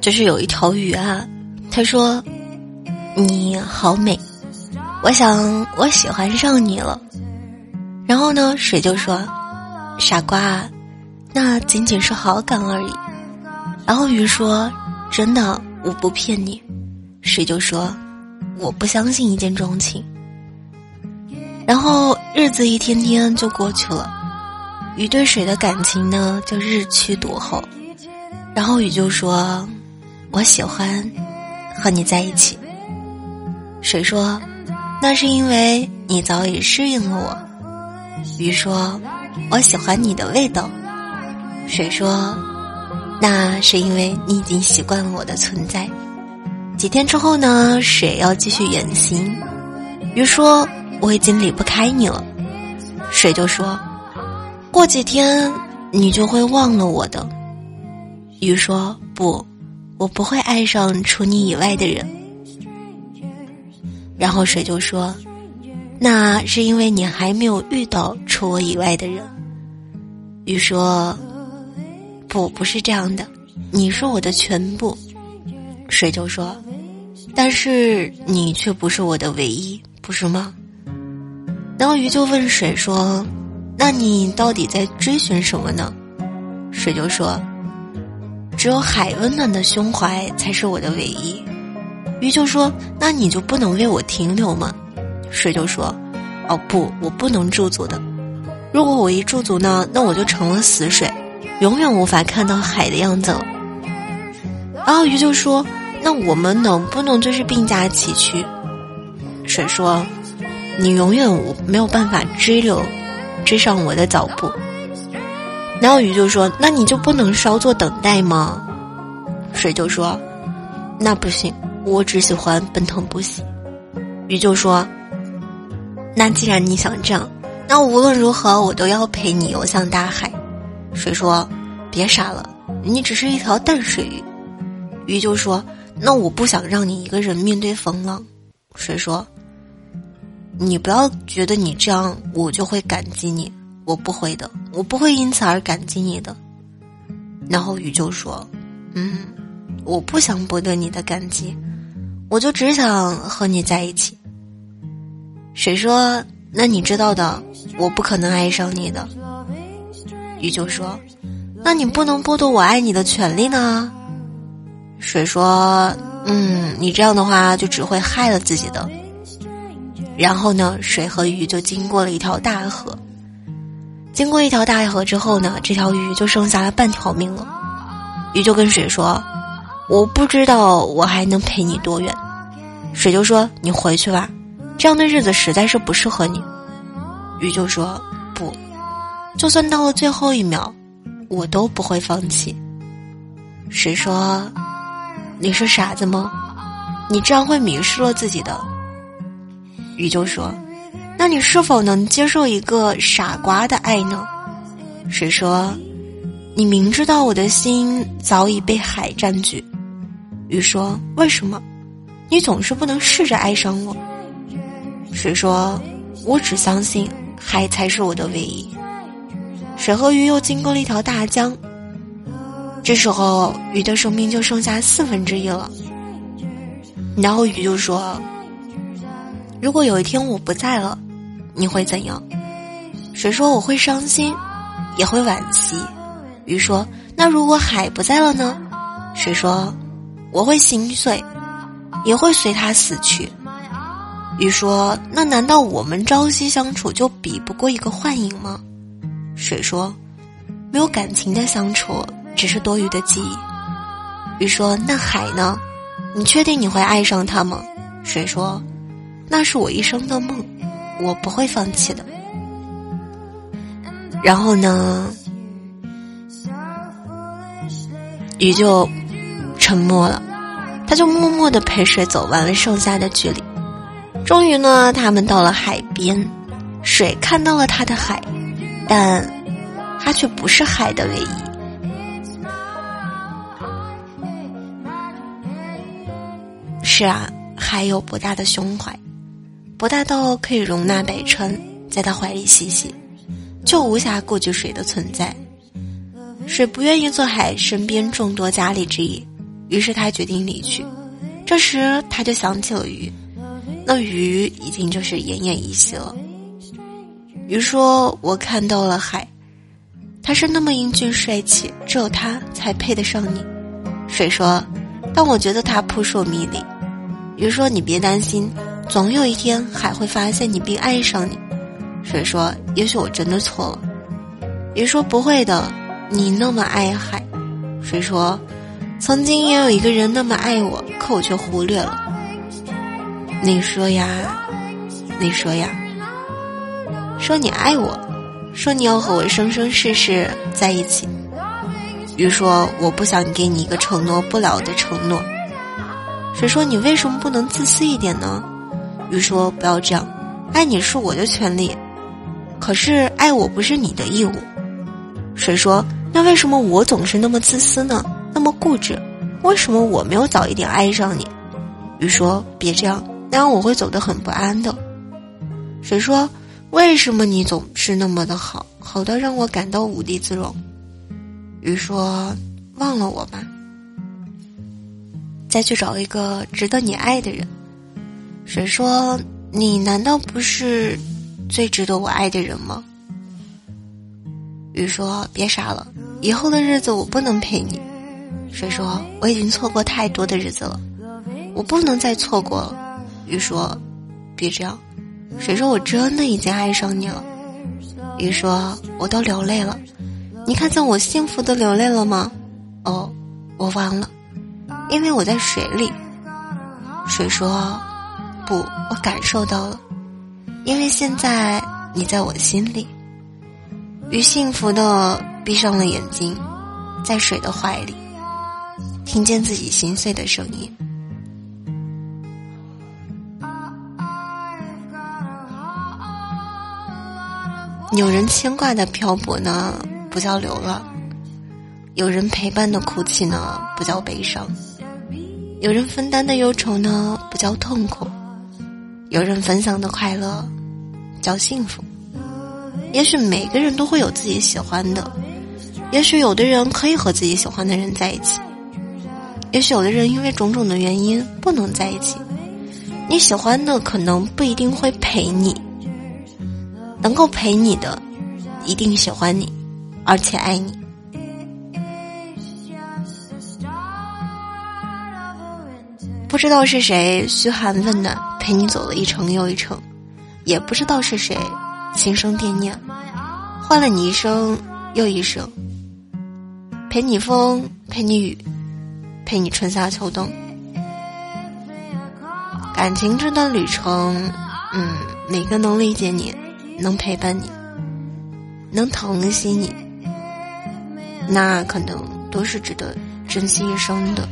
就是有一条鱼啊，他说你好美，我想我喜欢上你了。然后呢，水就说傻瓜，那仅仅是好感而已。然后鱼说真的，我不骗你。水就说我不相信一见钟情。然后日子一天天就过去了，鱼对水的感情呢就日趋笃厚。然后鱼就说我喜欢和你在一起。水说那是因为你早已适应了我。鱼说我喜欢你的味道。水说那是因为你已经习惯了我的存在。几天之后呢，水要继续远行，鱼说我已经离不开你了。水就说过几天你就会忘了我的。鱼说不，我不会爱上除你以外的人。然后水就说那是因为你还没有遇到除我以外的人。鱼说不，不是这样的，你是我的全部。水就说但是你却不是我的唯一，不是吗？然后鱼就问水说那你到底在追寻什么呢？水就说只有海温暖的胸怀才是我的唯一。鱼就说那你就不能为我停留吗？水就说哦不，我不能驻足的，如果我一驻足呢，那我就成了死水，永远无法看到海的样子了。然后鱼就说那我们能不能就是并驾齐驱？水说你永远没有办法追上我的脚步。然后鱼就说那你就不能稍作等待吗？水就说那不行，我只喜欢奔腾不息。鱼就说那既然你想这样，那无论如何我都要陪你游向大海。水说别傻了，你只是一条淡水鱼。鱼就说那我不想让你一个人面对风浪。水说你不要觉得你这样我就会感激你，我不会的，我不会因此而感激你的。然后鱼就说我不想博得你的感激，我就只想和你在一起。水说那你知道的，我不可能爱上你的。鱼就说那你不能剥夺我爱你的权利呢。水说你这样的话就只会害了自己的。然后呢，水和鱼就经过了一条大河。经过一条大河之后呢，这条鱼就剩下了半条命了。鱼就跟水说我不知道我还能陪你多远。水就说你回去吧，这样的日子实在是不适合你。鱼就说不，就算到了最后一秒我都不会放弃。水说你是傻子吗？你这样会迷失了自己的。鱼就说那你是否能接受一个傻瓜的爱呢？水说你明知道我的心早已被海占据。鱼说为什么你总是不能试着爱上我？水说我只相信海才是我的唯一。水和鱼又经过了一条大江，这时候鱼的生命就剩下1/4了。然后鱼就说如果有一天我不在了，你会怎样？水说我会伤心，也会惋惜。鱼说那如果海不在了呢？水说我会心碎，也会随他死去。鱼说那难道我们朝夕相处就比不过一个幻影吗？水说没有感情的相处只是多余的记忆。鱼说那海呢？你确定你会爱上他吗？水说那是我一生的梦，我不会放弃的。然后呢，鱼就沉默了，他就默默地陪水走完了剩下的距离。终于呢，他们到了海边，水看到了他的海，但他却不是海的唯一。是啊，海有博大的胸怀，博大到可以容纳百川，在他怀里嬉戏，就无暇顾及水的存在。水不愿意做海身边众多佳丽之一，于是他决定离去。这时他就想起了鱼，那鱼已经就是奄奄一息了。鱼说，我看到了海，他是那么英俊帅气，只有他才配得上你。水说，但我觉得他扑朔迷离。鱼说，你别担心，总有一天海会发现你并爱上你。水说，也许我真的错了。鱼说，不会的，你那么爱海。水说，曾经也有一个人那么爱我，可我却忽略了。你说呀，说你爱我，说你要和我生生世世在一起。鱼说，我不想给你一个承诺不了的承诺。水说，你为什么不能自私一点呢？鱼说，不要这样，爱你是我的权利，可是爱我不是你的义务。水说，那为什么我总是那么自私呢？那么固执，为什么我没有早一点爱上你？鱼说，别这样，那样我会走得很不安的。水说，为什么你总是那么的好，好到让我感到无地自容？鱼说，忘了我吧，再去找一个值得你爱的人。水说，你难道不是最值得我爱的人吗？鱼说，别傻了，以后的日子我不能陪你。水说，我已经错过太多的日子了，我不能再错过了。鱼说，别这样。水说，我真的已经爱上你了。鱼说，我都流泪了，你看见我幸福的流泪了吗？哦，我忘了，因为我在水里。水说，不，我感受到了，因为现在你在我心里。鱼幸福地闭上了眼睛，在水的怀里听见自己心碎的声音。有人牵挂的漂泊呢，不叫流浪；有人陪伴的哭泣呢，不叫悲伤；有人分担的忧愁呢，不叫痛苦；有人分享的快乐叫幸福。也许每个人都会有自己喜欢的，也许有的人可以和自己喜欢的人在一起，也许有的人因为种种的原因不能在一起。你喜欢的可能不一定会陪你，能够陪你的一定喜欢你而且爱你。不知道是谁嘘寒问暖，陪你走了一程又一程，也不知道是谁心生惦念，换了你一生又一生，陪你风陪你雨陪你春夏秋冬。感情这段旅程，哪个能理解你，能陪伴你，能疼惜你，那可能都是值得珍惜一生的。